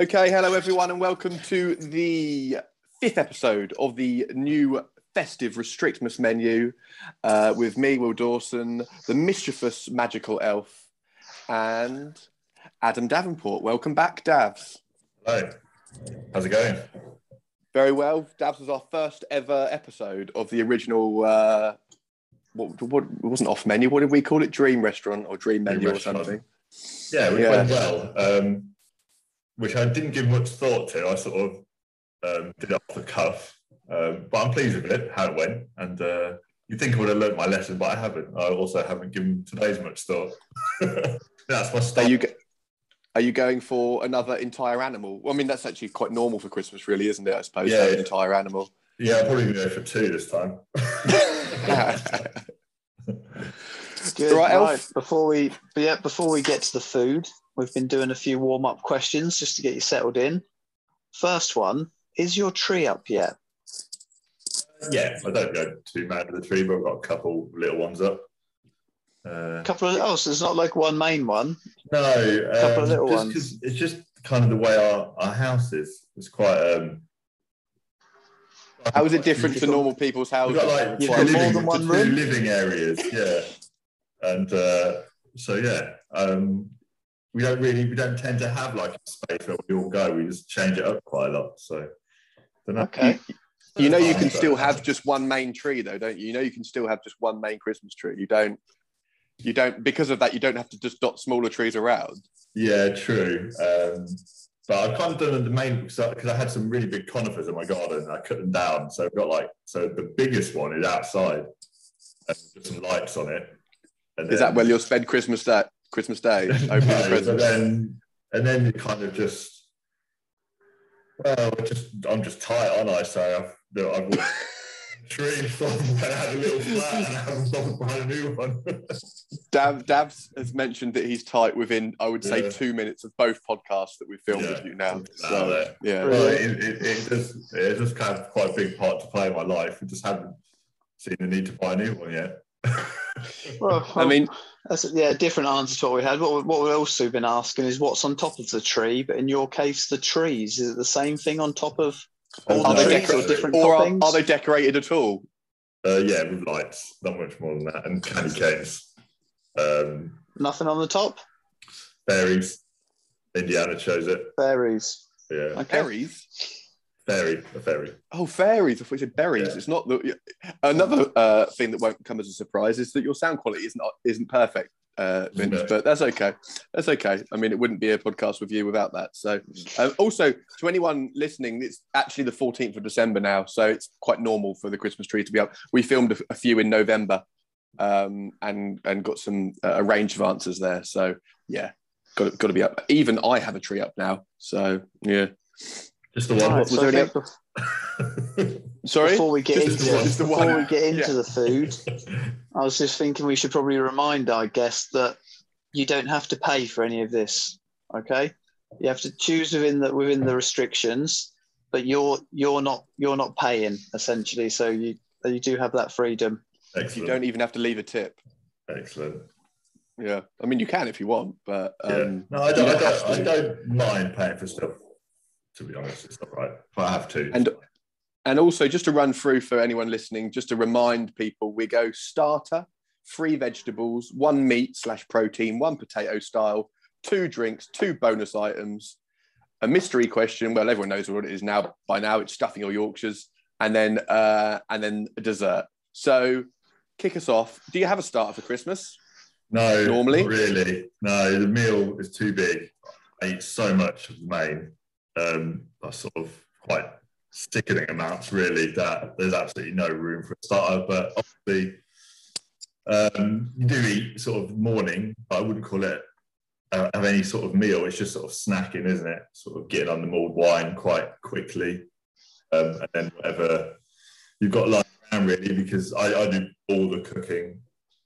Okay, hello everyone and welcome to the 5th episode of the new festive Restrictmas menu with me, Will Dawson, the mischievous magical elf, and Adam Davenport. Welcome back, Davs. Hello. How's it going? Very well. Davs was our first ever episode of the original, what it wasn't off menu, what did we call it? Dream Restaurant or Dream Menu or something. Yeah, which went well. Which I didn't give much thought to. I sort of did it off the cuff, but I'm pleased with it, how it went. And you'd think I would have learnt my lesson, but I haven't. I also haven't given today's much thought. That's my style. Are you going for another entire animal? Well, I mean, that's actually quite normal for Christmas, really, isn't it? I suppose, an entire animal. Yeah, I'll probably go for 2 this time. Good. Right, Elf. Before we get to the food, we've been doing a few warm-up questions just to get you settled in. First one, is your tree up yet? Yeah, I don't go too mad with the tree, but I've got a couple little ones up. So it's not like one main one? No. A couple of little ones. It's just kind of the way our house is. It's quite... How is it different to normal people's houses? You've got more than one room? 2 living areas, yeah. And We don't tend to have like a space where we all go. We just change it up quite a lot. So, okay. You know, you can still have just one main tree, though, don't you? You know, you can still have just one main Christmas tree. You don't. Because of that, you don't have to just dot smaller trees around. Yeah, true. But I've kind of done the main because I had some really big conifers in my garden. And I cut them down, so I've got the biggest one is outside. And put some lights on it. And is that where you'll spend Christmas Day? And then it kind of just I'm just tight, aren't I? So I've dreamed something and had a little flat and I haven't stopped buying a new one. Dabs has mentioned that he's tight within, I would say, 2 minutes of both podcasts that we filmed with you now. So, yeah, well, it's just kind of quite a big part to play in my life. I just haven't seen the need to buy a new one yet. Well, I mean, that's a different answer to what we had. What we've also been asking is what's on top of the tree, but in your case, the trees, is it the same thing on top of are they decorated at all? Yeah, with lights, not much more than that, and candy canes. Nothing on the top? Berries. Indiana chose it. Berries. Yeah. Okay. Berries? Fairy. Oh, fairies. I thought you said berries. Yeah. It's not the... Another thing that won't come as a surprise is that your sound quality isn't perfect, Vince, but that's okay. That's okay. I mean, it wouldn't be a podcast with you without that. So, also, to anyone listening, it's actually the 14th of December now, so it's quite normal for the Christmas tree to be up. We filmed a few in November and got some a range of answers there. So, yeah, got to be up. Even I have a tree up now. So, yeah. Just the one. Right, so sorry? Before we get into the food, I was just thinking we should probably remind our guests that you don't have to pay for any of this, okay? You have to choose within the restrictions, but you're not paying, essentially, so you do have that freedom. Excellent. You don't even have to leave a tip. Excellent. Yeah. I mean, you can if you want, but... No, I don't mind paying for stuff. To be honest, it's not right, but I have to. And also, just to run through for anyone listening, just to remind people, we go starter, 3 vegetables, 1 meat / protein, 1 potato style, 2 drinks, 2 bonus items, a mystery question. Well, everyone knows what it is now. By now, it's stuffing your Yorkshires, and then a dessert. So, kick us off. Do you have a starter for Christmas? No, normally, not really. No, the meal is too big. I eat so much of the main. Are sort of quite sickening amounts, really, that there's absolutely no room for a starter. But obviously, you do eat sort of morning, but I wouldn't call it have any sort of meal. It's just sort of snacking, isn't it? Sort of getting on the mulled wine quite quickly. And then whatever you've got lying around, really, because I do all the cooking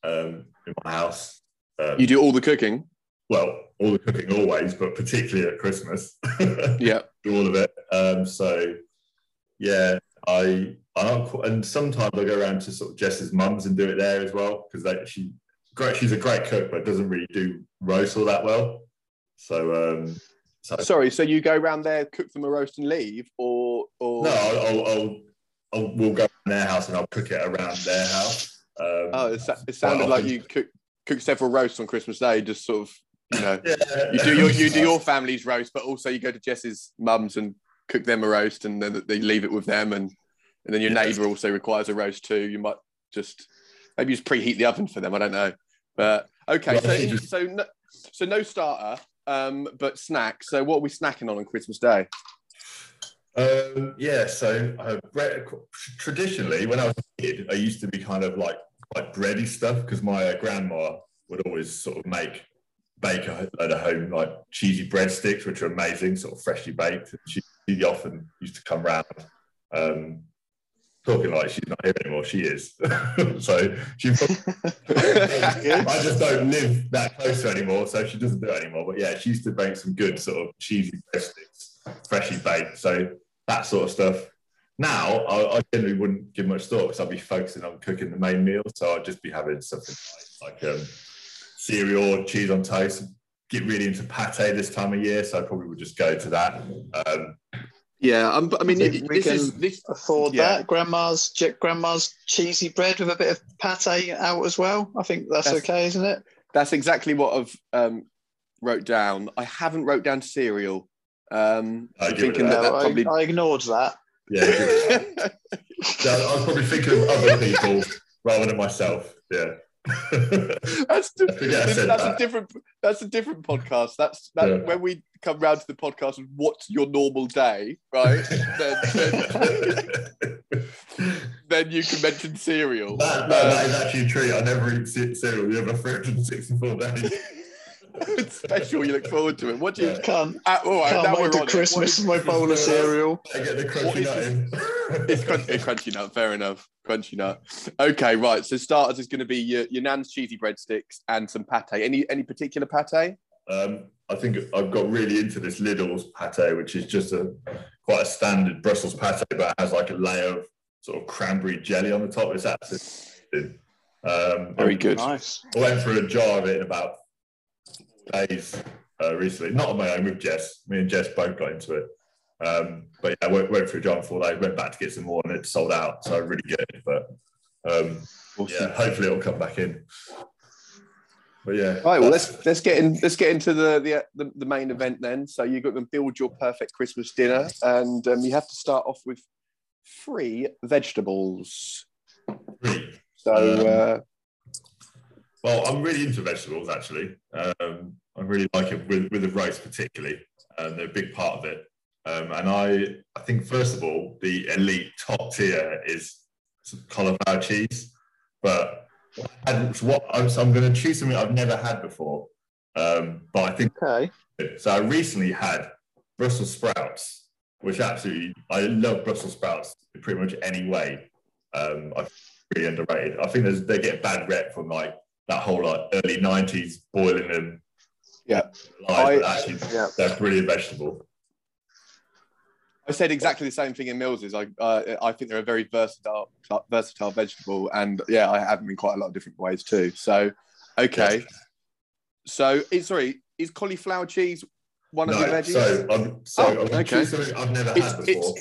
in my house. You do all the cooking? Well, all the cooking always, but particularly at Christmas. Yeah. All of it. So, yeah, and sometimes I go around to sort of Jess's mum's and do it there as well, because she's a great cook, but doesn't really do roast all that well. So So, sorry, so you go round there, cook them a roast and leave, or no, we'll go to their house and I'll cook it around their house. It sounded like you cook several roasts on Christmas Day, just sort of, you know, you do your family's roast, but also you go to Jess's mum's and cook them a roast, and then they leave it with them, and then your neighbour also requires a roast too. You might maybe just preheat the oven for them. I don't know, but okay. So no starter, but snacks. So what are we snacking on Christmas Day? So bread. Traditionally, when I was a kid, I used to be kind of like bready stuff, because my grandma would always sort of bake a load of home like cheesy breadsticks, which are amazing, sort of freshly baked. She often used to come round. Talking like she's not here anymore, she is. So she I just don't live that close to her anymore, so she doesn't do it anymore. But yeah, she used to bake some good sort of cheesy breadsticks, freshly baked. So that sort of stuff. Now I generally wouldn't give much thought, because I'd be focusing on cooking the main meal. So I'd just be having something like cereal, cheese on toast. Get really into pate this time of year, so I probably would just go to that. I mean, we can afford that. Grandma's cheesy bread with a bit of pate out as well. I think that's okay, isn't it? That's exactly what I've wrote down. I haven't wrote down cereal. I'm thinking that probably... I ignored that. Yeah, I was probably thinking of other people rather than myself. Yeah. That's a different podcast. When we come round to the podcast and what's your normal day, right? then you can mention cereal. That is actually true. I never eat cereal. We have a 364 days. It's special. You look forward to it. What do you come? Now we're on Christmas. My bowl of cereal. I get the crunchy nut in. It's crunchy nut. Fair enough. Crunchy nut. Okay, right. So starters is going to be your nan's cheesy breadsticks and some pate. Any particular pate? I think I've got really into this Lidl's pate, which is just quite a standard Brussels pate, but it has like a layer of sort of cranberry jelly on the top. It's absolutely very good. Nice. I went through a jar of it in about days recently, not on my own, with Jess. Me and Jess both got into it. I went for a job for 4 days, went back to get some more, and it sold out. So really good, but hopefully it'll come back in. But yeah. All right, well, let's get into the main event then. So you've got to build your perfect Christmas dinner, and you have to start off with 3 vegetables. So well, I'm really into vegetables, actually. I really like it with the roast, particularly. They're a big part of it. And I think, first of all, the elite top tier is some cauliflower cheese. But I'm going to choose something I've never had before. But I think... Okay. So I recently had Brussels sprouts, which absolutely... I love Brussels sprouts in pretty much any way. I think they're really underrated. I think they get a bad rep from, like, that whole like early 90s boiling them. Yeah. They're a brilliant vegetable. I said exactly the same thing in Mills's. I think they're a very versatile vegetable, and yeah, I have them in quite a lot of different ways too. So, okay. So, is cauliflower cheese one of the veggies? I've never had before.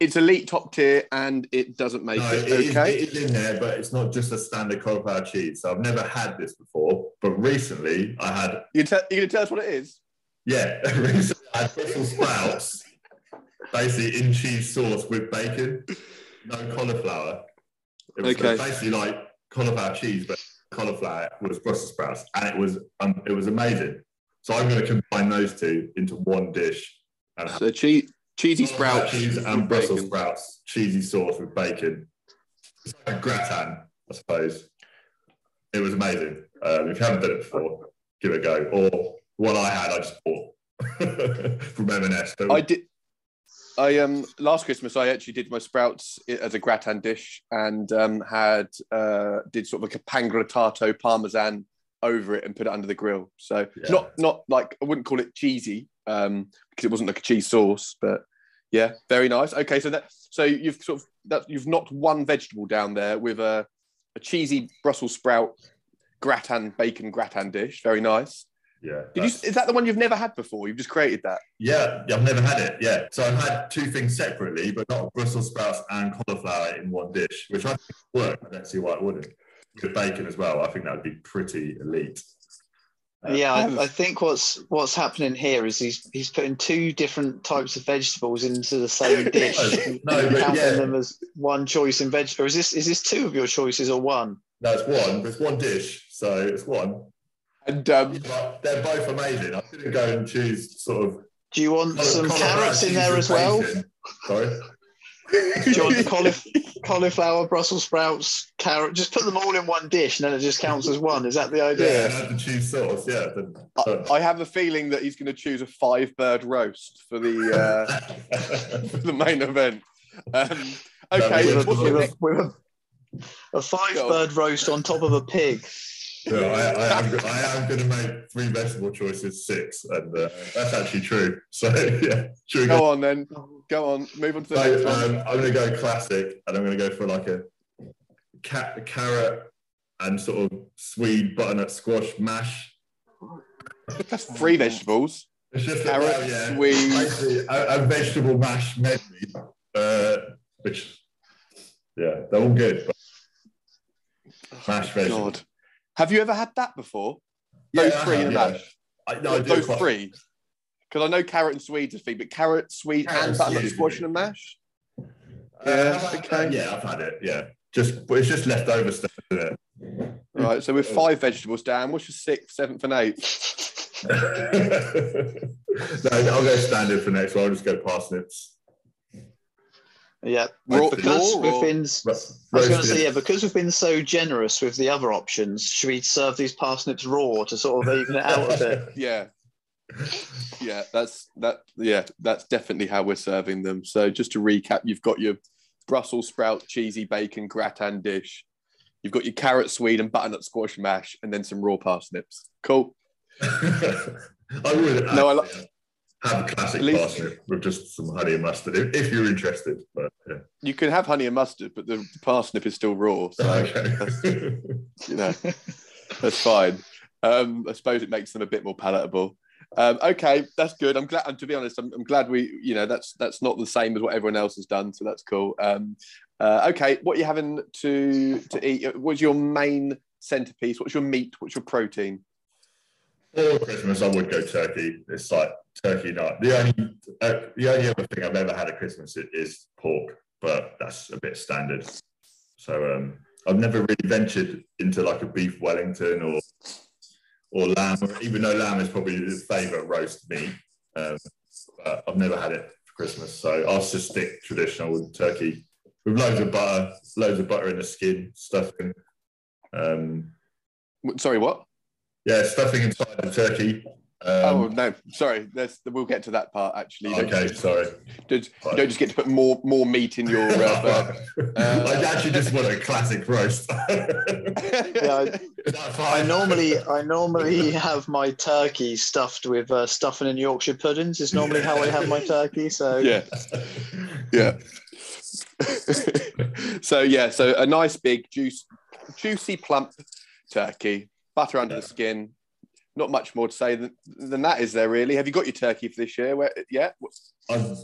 It's elite top tier, and it doesn't make it. It is in there, but it's not just a standard cauliflower cheese. So I've never had this before, but recently I had... You're going to tell us what it is? Yeah, recently I had Brussels sprouts, basically in cheese sauce with bacon, no cauliflower. It was basically like cauliflower cheese, but cauliflower was Brussels sprouts, and it was amazing. So I'm going to combine those two into one dish. And cheesy sprouts, cheese and Brussels sprouts, cheesy sauce with bacon. It's like a gratin, I suppose. It was amazing. If you haven't done it before, give it a go. Or what I had, I just bought from M&S. Last Christmas, I actually did my sprouts as a gratin dish, and did sort of like a pangrattato parmesan over it and put it under the grill. So not like, I wouldn't call it cheesy, because it wasn't like a cheese sauce, but yeah, very nice. Okay, so you've sort of you've knocked one vegetable down there with a cheesy Brussels sprout gratin, bacon gratin dish. Very nice. Yeah. Is that the one you've never had before? You've just created that? Yeah, I've never had it, yeah. So I've had two things separately, but not Brussels sprouts and cauliflower in one dish, which I think would work. I don't see why it wouldn't. With bacon as well, I think that would be pretty elite. Yeah, I think what's happening here is he's putting two different types of vegetables into the same dish. No, but counting them as one choice in veg. Or is this two of your choices or one? No, it's one. But it's one dish, so it's one. And they're both amazing. I couldn't go and choose sort of. Do you want some carrots in there as well? Sorry. Do you want the cauliflower, Brussels sprouts, carrot? Just put them all in one dish, and then it just counts as one. Is that the idea? Yeah, and cheese sauce. Yeah. I have a feeling that he's going to choose a 5-bird roast for the main event. Okay, a 5-bird roast on top of a pig. Yeah, I am going to make 3 vegetable choices 6, and that's actually true. So yeah, go on, move on to the next one. I'm going to go classic, and I'm going to go for like a carrot and sort of Swede butternut squash mash. That's 3 vegetables. It's just carrot, Swede, actually, a vegetable mash medley, which they're all good. But mashed vegetables. God. Have you ever had that before? Those three in a mash? Those three? Because I know carrot and Swede's a thing, but carrot, Swede, and butternut squash in a mash? Yeah, I've had it, yeah. But it's just leftover stuff, isn't it? Right, so with 5 vegetables, Dan, what's your 6th, 7th, and 8th? No, I'll go standard for next one. I'll just go parsnips. Yeah, because we've been so generous with the other options, should we serve these parsnips raw to sort of even it out a bit? Yeah, that's definitely how we're serving them. So just to recap, you've got your Brussels sprout cheesy bacon gratin dish, you've got your carrot Swede and butternut squash mash, and then some raw parsnips. Cool. Have a classic parsnip with just some honey and mustard, if you're interested. But yeah. You can have honey and mustard, but the parsnip is still raw. So okay. That's fine. I suppose it makes them a bit more palatable. Okay, that's good. I'm glad. And to be honest, I'm glad we. That's not the same as what everyone else has done, so that's cool. Okay, what are you having to eat? What's your main centerpiece? What's your meat? What's your protein? For Christmas, I would go turkey. It's like turkey night. The only other thing I've ever had at Christmas is pork, but that's a bit standard. So I've never really ventured into like a beef Wellington or lamb, even though lamb is probably the favourite roast meat. But I've never had it for Christmas, so I'll just stick traditional with turkey with loads of butter in the skin, stuffing. Sorry, what? Yeah, stuffing inside the turkey. We'll get to that part actually. You don't just get to put more meat in your burger. I actually just want a classic roast. I normally have my turkey stuffed with stuffing and Yorkshire puddings. It's normally how I have my turkey. So yeah. So a nice big juicy plump turkey, butter under the skin. Not much more to say than that, is there really? Have you got your turkey for this year? I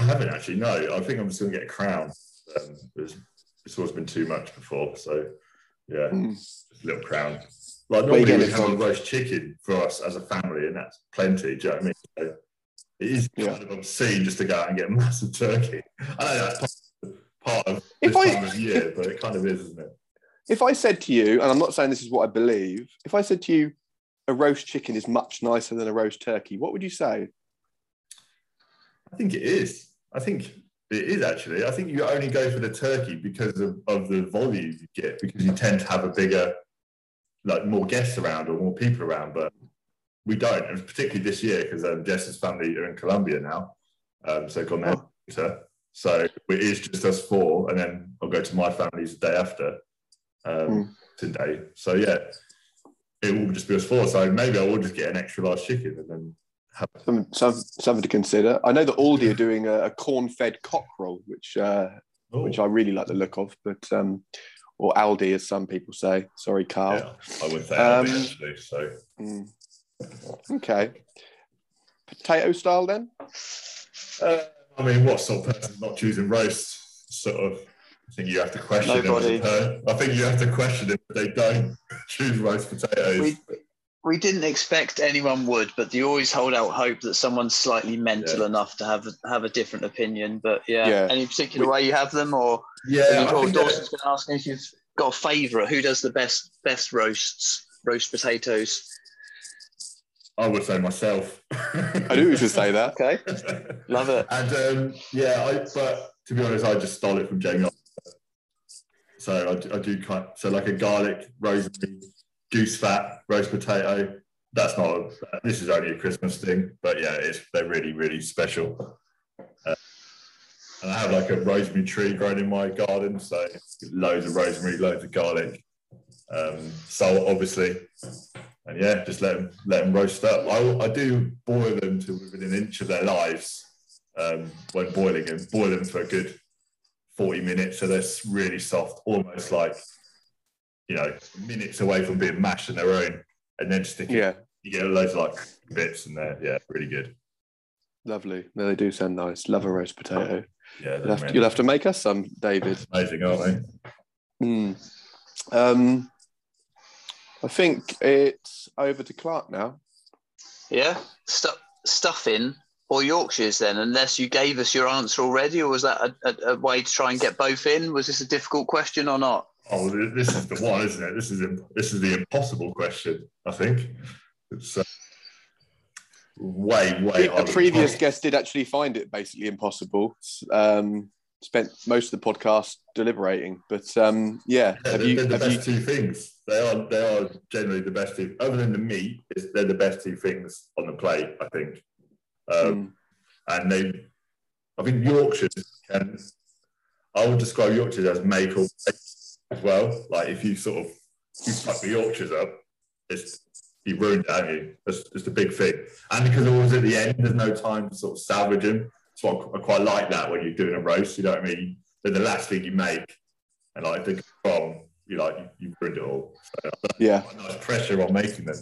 haven't actually, no. I think I'm just going to get a crown. It's always been too much before, so yeah, just a little crown. Like normally we have a roast chicken for us as a family, and that's plenty, do you know what I mean? So it is kind of obscene just to go out and get a massive turkey. I know that's part of time of year, but it kind of is, isn't it? If I said to you, and I'm not saying this is what I believe, if I said to you, a roast chicken is much nicer than a roast turkey, what would you say? I think it is. I think you only go for the turkey because of the volume you get, because you tend to have a bigger, like more guests around or more people around, but we don't, and particularly this year because Jess's family are in Colombia now, so gone there later. So it is just us 4, and then I'll go to my family's the day after today. So yeah. It will just be us 4, so maybe I will just get an extra large chicken and then have something to consider. I know that Aldi are doing a corn-fed cockerel, which I really like the look of, but or Aldi as some people say. Sorry, Carl. I would say Aldi actually. So Okay. Potato style then? I mean, what sort of person not choosing roast? Sort of, I think you have to question them. I think you have to question them if they don't choose roast potatoes. We didn't expect anyone would, but you always hold out hope that someone's slightly mental enough to have a different opinion. But any particular way you have them, or Dawson's going to ask me if you've got a favourite. Who does the best roast potatoes? I would say myself. I knew you should say that. Okay, love it. And but to be honest, I just stole it from Jamie Oliver. So I do kind of, so like a garlic rosemary. Goose fat, roast potato. That's not. This is only a Christmas thing, but they're really, really special. And I have like a rosemary tree grown in my garden, so loads of rosemary, loads of garlic, salt, obviously, and just let them roast up. I do boil them to within an inch of their lives when boiling them. Boil them for a good 40 minutes, so they're really soft, almost like, minutes away from being mashed on their own, and then stick it. Yeah. You get loads of like bits in there. Yeah, really good. Lovely. No, they do sound nice. Love a roast potato. Yeah, you'll have to make us some, David. Amazing, aren't they? I think it's over to Clark now. Yeah, stuffing or Yorkshires then, unless you gave us your answer already, or was that a way to try and get both in? Was this a difficult question or not? Oh, this is the one, isn't it? This is the impossible question, I think. It's way harder. A previous guest did actually find it basically impossible. Spent most of the podcast deliberating, but they're the best two things. They are generally the best two. Other than the meat, they're the best two things on the plate, I think. I think Yorkshire I would describe Yorkshire as make or break. As well, like if you fuck the Yorkshires up, you ruined it, haven't you? That's just a big thing, and because always at the end, there's no time to sort of salvage them. So I quite like that when you're doing a roast. You know what I mean? They're the last thing you make, and like they go wrong, you ruined it all. So nice pressure on making them,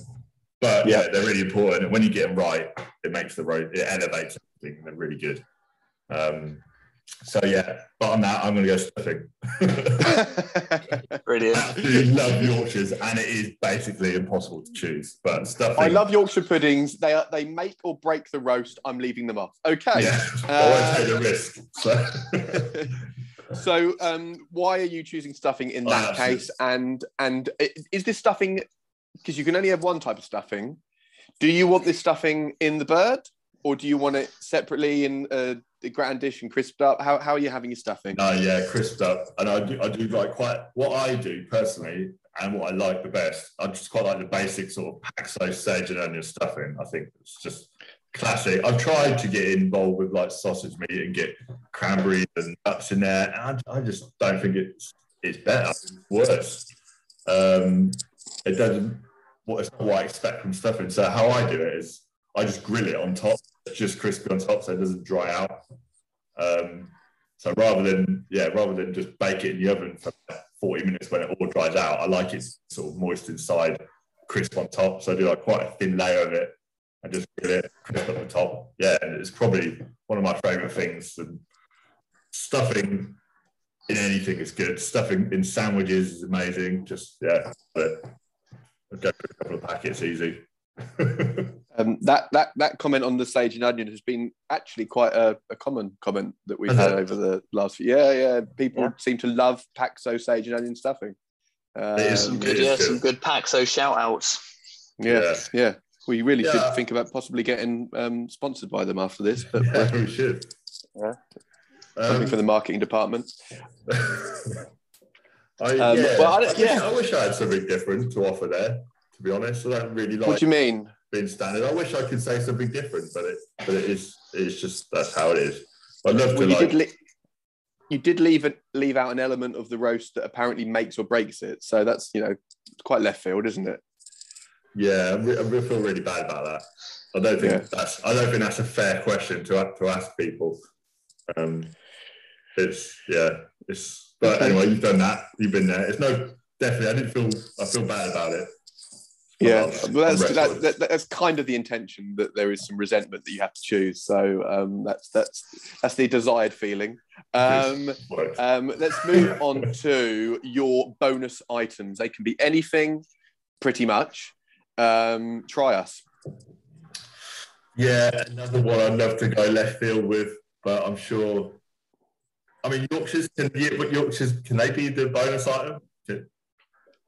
but they're really important. And when you get them right, it makes the roast, it elevates everything, and they're really good. But on that, I'm going to go stuffing. Brilliant. I absolutely love Yorkshires, and it is basically impossible to choose. But stuffing. I love Yorkshire puddings. They make or break the roast. I'm leaving them off. Okay. Yeah. I won't take the risk. So why are you choosing stuffing in that case? And is this stuffing, because you can only have one type of stuffing? Do you want this stuffing in the bird, or do you want it separately in the grand dish and crisped up? How are you having your stuffing? No, crisped up. And I do like quite what I do personally, and what I like the best. I just quite like the basic sort of Paxo sage and onion stuffing. I think it's just classic. I've tried to get involved with like sausage meat and get cranberries and nuts in there, and I just don't think it's better. It's worse. It doesn't. It's not what I expect from stuffing. So how I do it is I just grill it on top. It's just crispy on top, so it doesn't dry out. So rather than just bake it in the oven for 40 minutes when it all dries out, I like it sort of moist inside, crisp on top. So I do like quite a thin layer of it and just grill it, crisp on the top. Yeah, and it's probably one of my favourite things. And stuffing in anything is good. Stuffing in sandwiches is amazing. Just, but I'd go for a couple of packets easy. That comment on the sage and onion has been actually quite a common comment that we've had over the last few. People seem to love Paxo sage and onion stuffing. It is some good, some good Paxo shout outs. Yeah. We really should think about possibly getting sponsored by them after this. But we should. Yeah. Something for the marketing department. I wish I had something different to offer there. To be honest, I don't really like. What do you mean? Being standard. I wish I could say something different, but it's just that's how it is. I'd love to. You did leave out an element of the roast that apparently makes or breaks it. So that's quite left field, isn't it? Yeah, I feel really bad about that. I don't think that's a fair question to ask people. But anyway, you've done that. You've been there. I feel bad about it. Yeah, well, that's kind of the intention, that there is some resentment that you have to choose. So that's the desired feeling. Let's move on to your bonus items. They can be anything, pretty much. Try us. Yeah, another one I'd love to go left field with, but I'm sure. I mean, Yorkshire's, can they be the bonus item?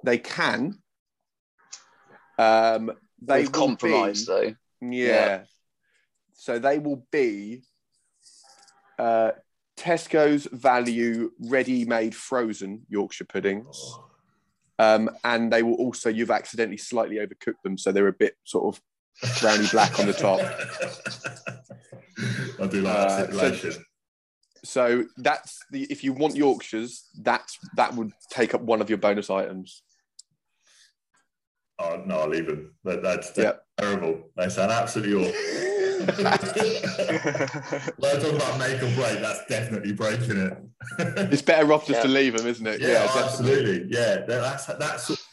They can. They've compromised though. Yeah. So they will be Tesco's value ready-made frozen Yorkshire puddings. And they will also, you've accidentally slightly overcooked them, so they're a bit sort of browny black on the top. I do like that situation. So that's the, if you want Yorkshires, that would take up one of your bonus items. Oh, no, I'll leave them. That's terrible. They sound absolutely awful. When I talk about make or break, that's definitely breaking it. It's better off just to leave them, isn't it? Yeah, absolutely. Yeah, that sort of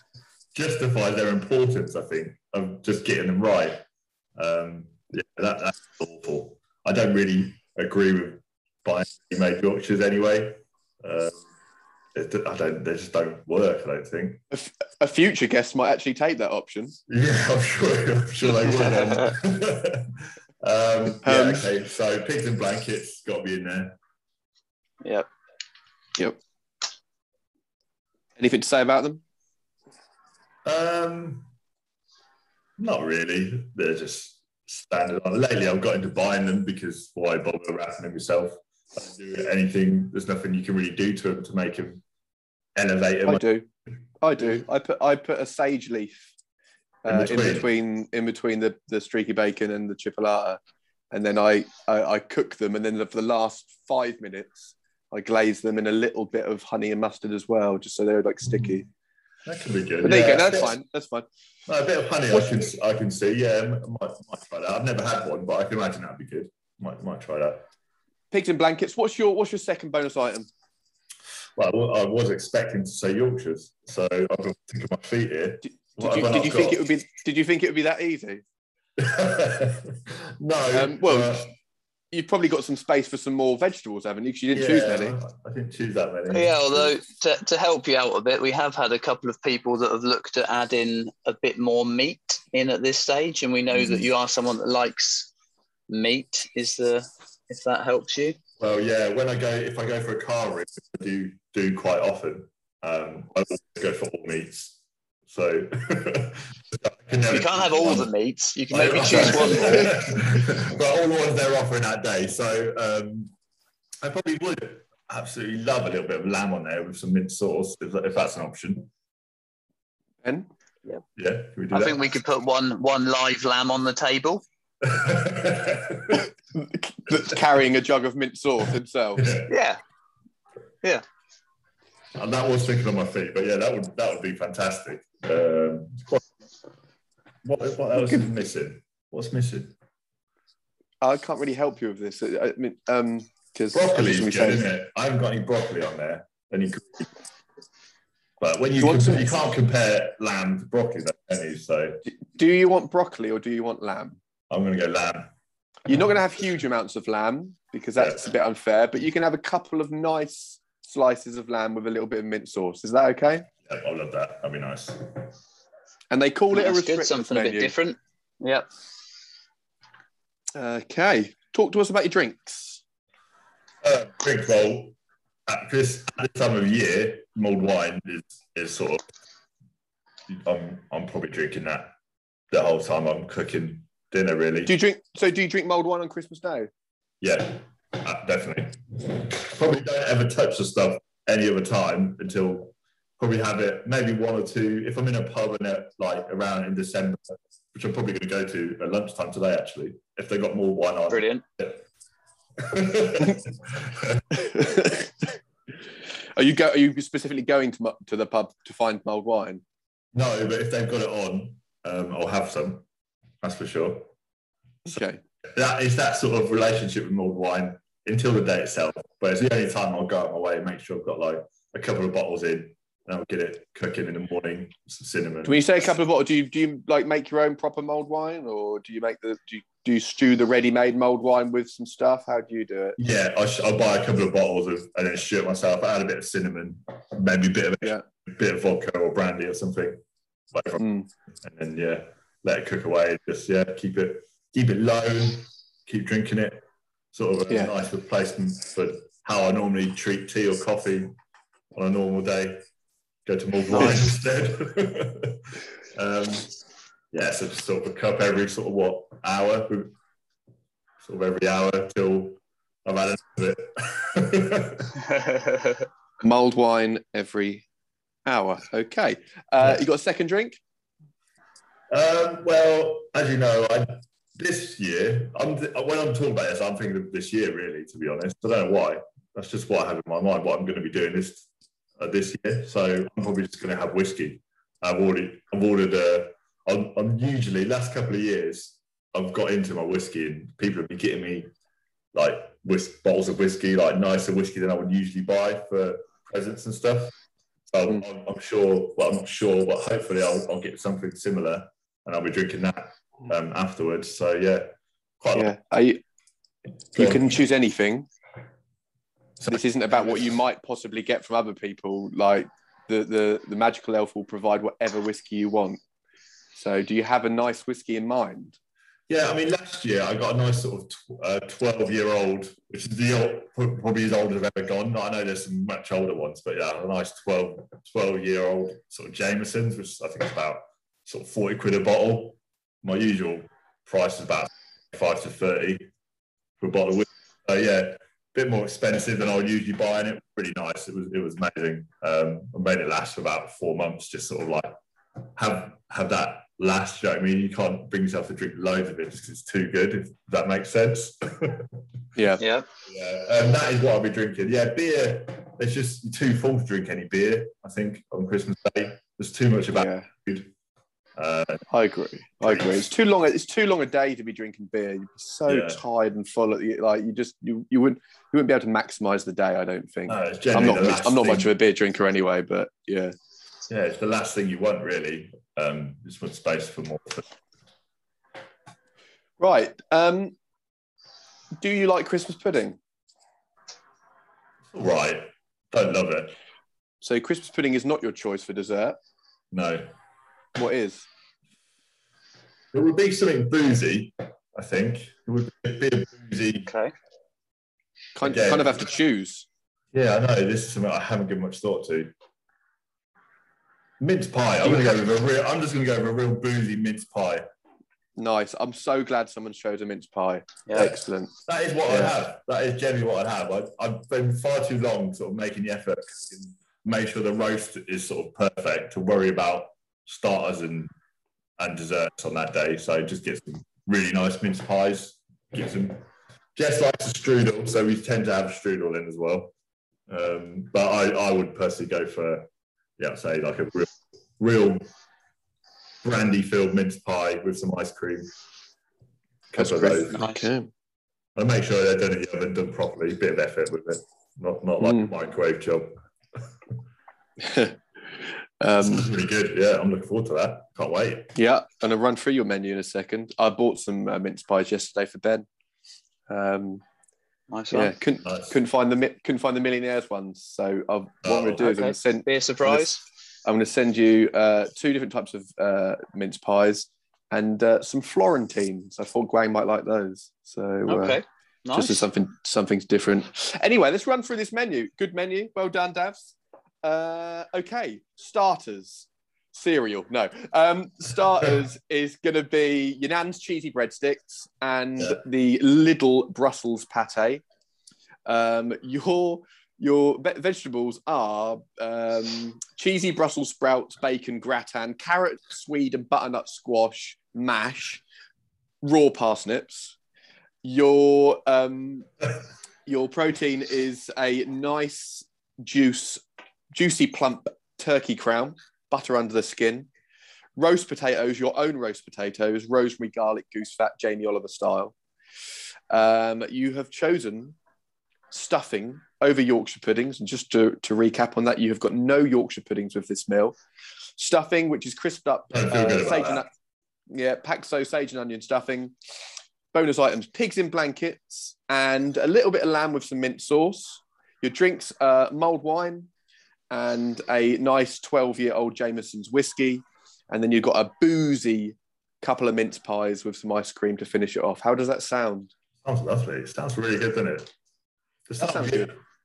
justifies their importance, I think, of just getting them right. That's awful. I don't really agree with buying made Yorkshires anyway. They just don't work, I don't think. A future guest might actually take that option. Yeah, I'm sure they would. Okay, so pigs and blankets got to be in there. Yep. Anything to say about them? Not really. They're just standard. Lately, I've got into buying them because why bother wrapping them yourself? I don't do anything. There's nothing you can really do to them to make them elevate. I do. I put a sage leaf in between the streaky bacon and the chipolata, and then I cook them, and then for the last 5 minutes I glaze them in a little bit of honey and mustard as well, just so they're like sticky. That could be good. But there you go. That's fine. No, a bit of honey, I can see. Yeah, I might try that. I've never had one, but I can imagine that'd be good. Might try that. Pigs and blankets. What's your second bonus item? Well, I was expecting to say Yorkshires, so I've got to think of my feet here. Did you think it would be that easy? No. You've probably got some space for some more vegetables, haven't you? Because you didn't choose many. I didn't choose that many. Yeah, although to help you out a bit, we have had a couple of people that have looked at adding a bit more meat in at this stage, and we know that you are someone that likes meat. If that helps you. Well, yeah. If I go for a car race, I do quite often. I always go for all meats. So you can't have all the meats. You can maybe choose one. But all the ones they're offering that day. So I probably would absolutely love a little bit of lamb on there with some mint sauce, if that's an option. Ben? Yeah. Can we do that? I think we could put one live lamb on the table. That's carrying a jug of mint sauce himself. Yeah. And that was thinking on my feet, but yeah, that would be fantastic. What else is missing? What's missing? I can't really help you with this. I mean, because broccoli is good, isn't it? I haven't got any broccoli on there. But when you can't compare lamb to broccoli, though, so do you want broccoli or do you want lamb? I'm going to go lamb. You're not going to have huge amounts of lamb because that's a bit unfair, but you can have a couple of nice slices of lamb with a little bit of mint sauce. Is that okay? Yeah, I love that. That'd be nice. And they call it a restricted something menu. A bit different. Yep. Okay. Talk to us about your drinks. Drink roll. At this time of year, mulled wine is sort of. I'm probably drinking that the whole time I'm cooking dinner. Really. Do you drink mulled wine on Christmas Day? Yeah. Definitely. Probably don't ever touch the stuff any other time until probably have it maybe one or two. If I'm in a pub and it, like around in December, which I'm probably going to go to at lunchtime today, actually, if they got more wine on. Brilliant. Are you specifically going to the pub to find mulled wine? No, but if they've got it on, I'll have some. That's for sure. Okay. That is that sort of relationship with mulled wine until the day itself, but it's the only time I'll go out of my way and make sure I've got like a couple of bottles in That'll get it cooking in the morning. Some cinnamon. When you say a couple of bottles, do you like make your own proper mulled wine, or do you make the do you stew the ready-made mulled wine with some stuff? How do you do it? Yeah, I'll buy a couple of bottles of and then stew it myself. I add a bit of cinnamon, maybe a bit of vodka or brandy or something, and then let it cook away. Just keep it low, keep drinking it. Sort of a nice replacement for how I normally treat tea or coffee on a normal day. Go to mulled wine instead. So just sort of a cup every sort of hour, sort of every hour till I've had enough of it. Mulled wine every hour. Okay. You got a second drink? Well, as you know, this year, when I'm talking about this, I'm thinking of this year really, to be honest. I don't know why. That's just what I have in my mind, what I'm going to be doing this year, so I'm probably just going to have whiskey. I'm usually last couple of years I've got into my whiskey, and people have been getting me like bottles of whiskey, like nicer whiskey than I would usually buy for presents and stuff. So I'm sure, but hopefully I'll get something similar, and I'll be drinking that afterwards. So You can choose anything. So this isn't about what you might possibly get from other people. Like the magical elf will provide whatever whiskey you want. So do you have a nice whiskey in mind? Yeah, I mean, last year I got a nice sort of 12-year-old, which is probably as old as I've ever gone. I know there's some much older ones, but yeah, a nice 12-year-old sort of Jameson's, which I think is about sort of 40 quid a bottle. My usual price is about 5 to 30 for a bottle of whiskey. So yeah, bit more expensive than I would usually buy, and it was pretty nice. It was amazing. I made it last for about 4 months, just sort of like have that last, you know what I mean? You can't bring yourself to drink loads of it just because it's too good, if that makes sense. Yeah. That is what I'll be drinking. Yeah, beer, it's just, you're too full to drink any beer, I think, on Christmas Day. There's too much about food. I agree. It's too long a day to be drinking beer. You'd be so tired and full. Like you wouldn't be able to maximise the day, I don't think. No, I'm not much of a beer drinker anyway, but yeah. Yeah, it's the last thing you want, really. Just want space for more. Right. Do you like Christmas pudding? All right. Don't love it. So Christmas pudding is not your choice for dessert. No. What is? It would be something boozy, I think. It would be a boozy. Okay. Kind of have to choose. Yeah, I know. This is something I haven't given much thought to. Mince pie. I'm just going to go with a real boozy mince pie. Nice. I'm so glad someone chose a mince pie. Yeah. Excellent. That is what I'd have. That is generally what I'd have. I've been far too long sort of making the effort to make sure the roast is sort of perfect, to worry about starters and desserts on that day. So just get some really nice mince pies. Get some. Jess likes a strudel, so we tend to have a strudel in as well. But I would personally go for, I'd say like a real brandy-filled mince pie with some ice cream. That's great. Okay. I make sure they're done in the oven, done properly. A bit of effort with it. Not like a microwave job. Sounds really good. Yeah, I'm looking forward to that. Can't wait. Yeah, and I'll run through your menu in a second. I bought some mince pies yesterday for Ben. Nice one. Yeah, couldn't find the millionaires ones. So what I'm going to do is I'm going to send. Be a surprise. I'm going to send you two different types of mince pies and some Florentines. I thought Gwang might like those. So okay, nice. Just as something different. Anyway, let's run through this menu. Good menu. Well done, Davs. Okay, starters. Cereal, no. Starters is going to be your nan's cheesy breadsticks and the Lidl Brussels pate. Your vegetables are cheesy Brussels sprouts, bacon gratin, carrot, swede and butternut squash, mash, raw parsnips. Your protein is a nice juicy plump turkey crown, butter under the skin, roast potatoes, your own roast potatoes, rosemary, garlic, goose fat, Jamie Oliver style. You have chosen stuffing over Yorkshire puddings. And just to recap on that, you have got no Yorkshire puddings with this meal. Stuffing, which is crisped up sage and Paxo sage and onion stuffing. Bonus items, pigs in blankets and a little bit of lamb with some mint sauce. Your drinks, mulled wine and a nice 12-year-old Jameson's whiskey. And then you've got a boozy couple of mince pies with some ice cream to finish it off. How does that sound? Sounds lovely. Sounds really good, doesn't it?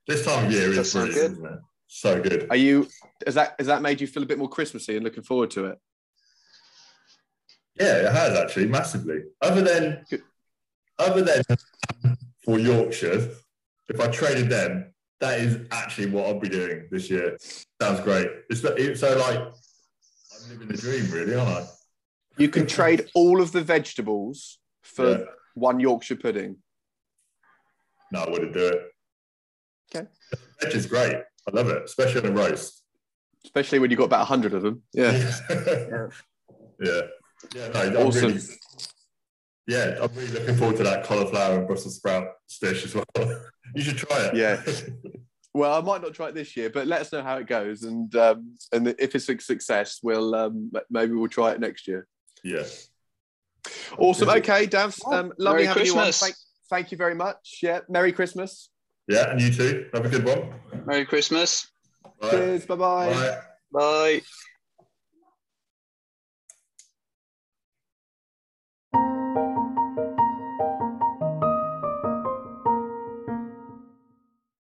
This time of year is brilliant, isn't it? So good. Are you? Has that made you feel a bit more Christmassy and looking forward to it? Yeah, it has actually massively. Other than for Yorkshire, if I traded them, that is actually what I'll be doing this year. Sounds great. It's so like I'm living the dream, really, aren't I? You can trade all of the vegetables for one Yorkshire pudding. No, I wouldn't do it. Okay. Veg is great. I love it, especially on a roast. Especially when you've got about 100 of them. Yeah. Yeah. No, awesome. I'm really looking forward to that cauliflower and Brussels sprout dish as well. You should try it. Yeah. Well, I might not try it this year, but let us know how it goes. And if it's a success, maybe we'll try it next year. Yeah. Awesome. Okay, Dav. Lovely having you on. Thank you very much. Yeah. Merry Christmas. Yeah, and you too. Have a good one. Merry Christmas. Bye. Cheers. Bye-bye. Bye. Bye.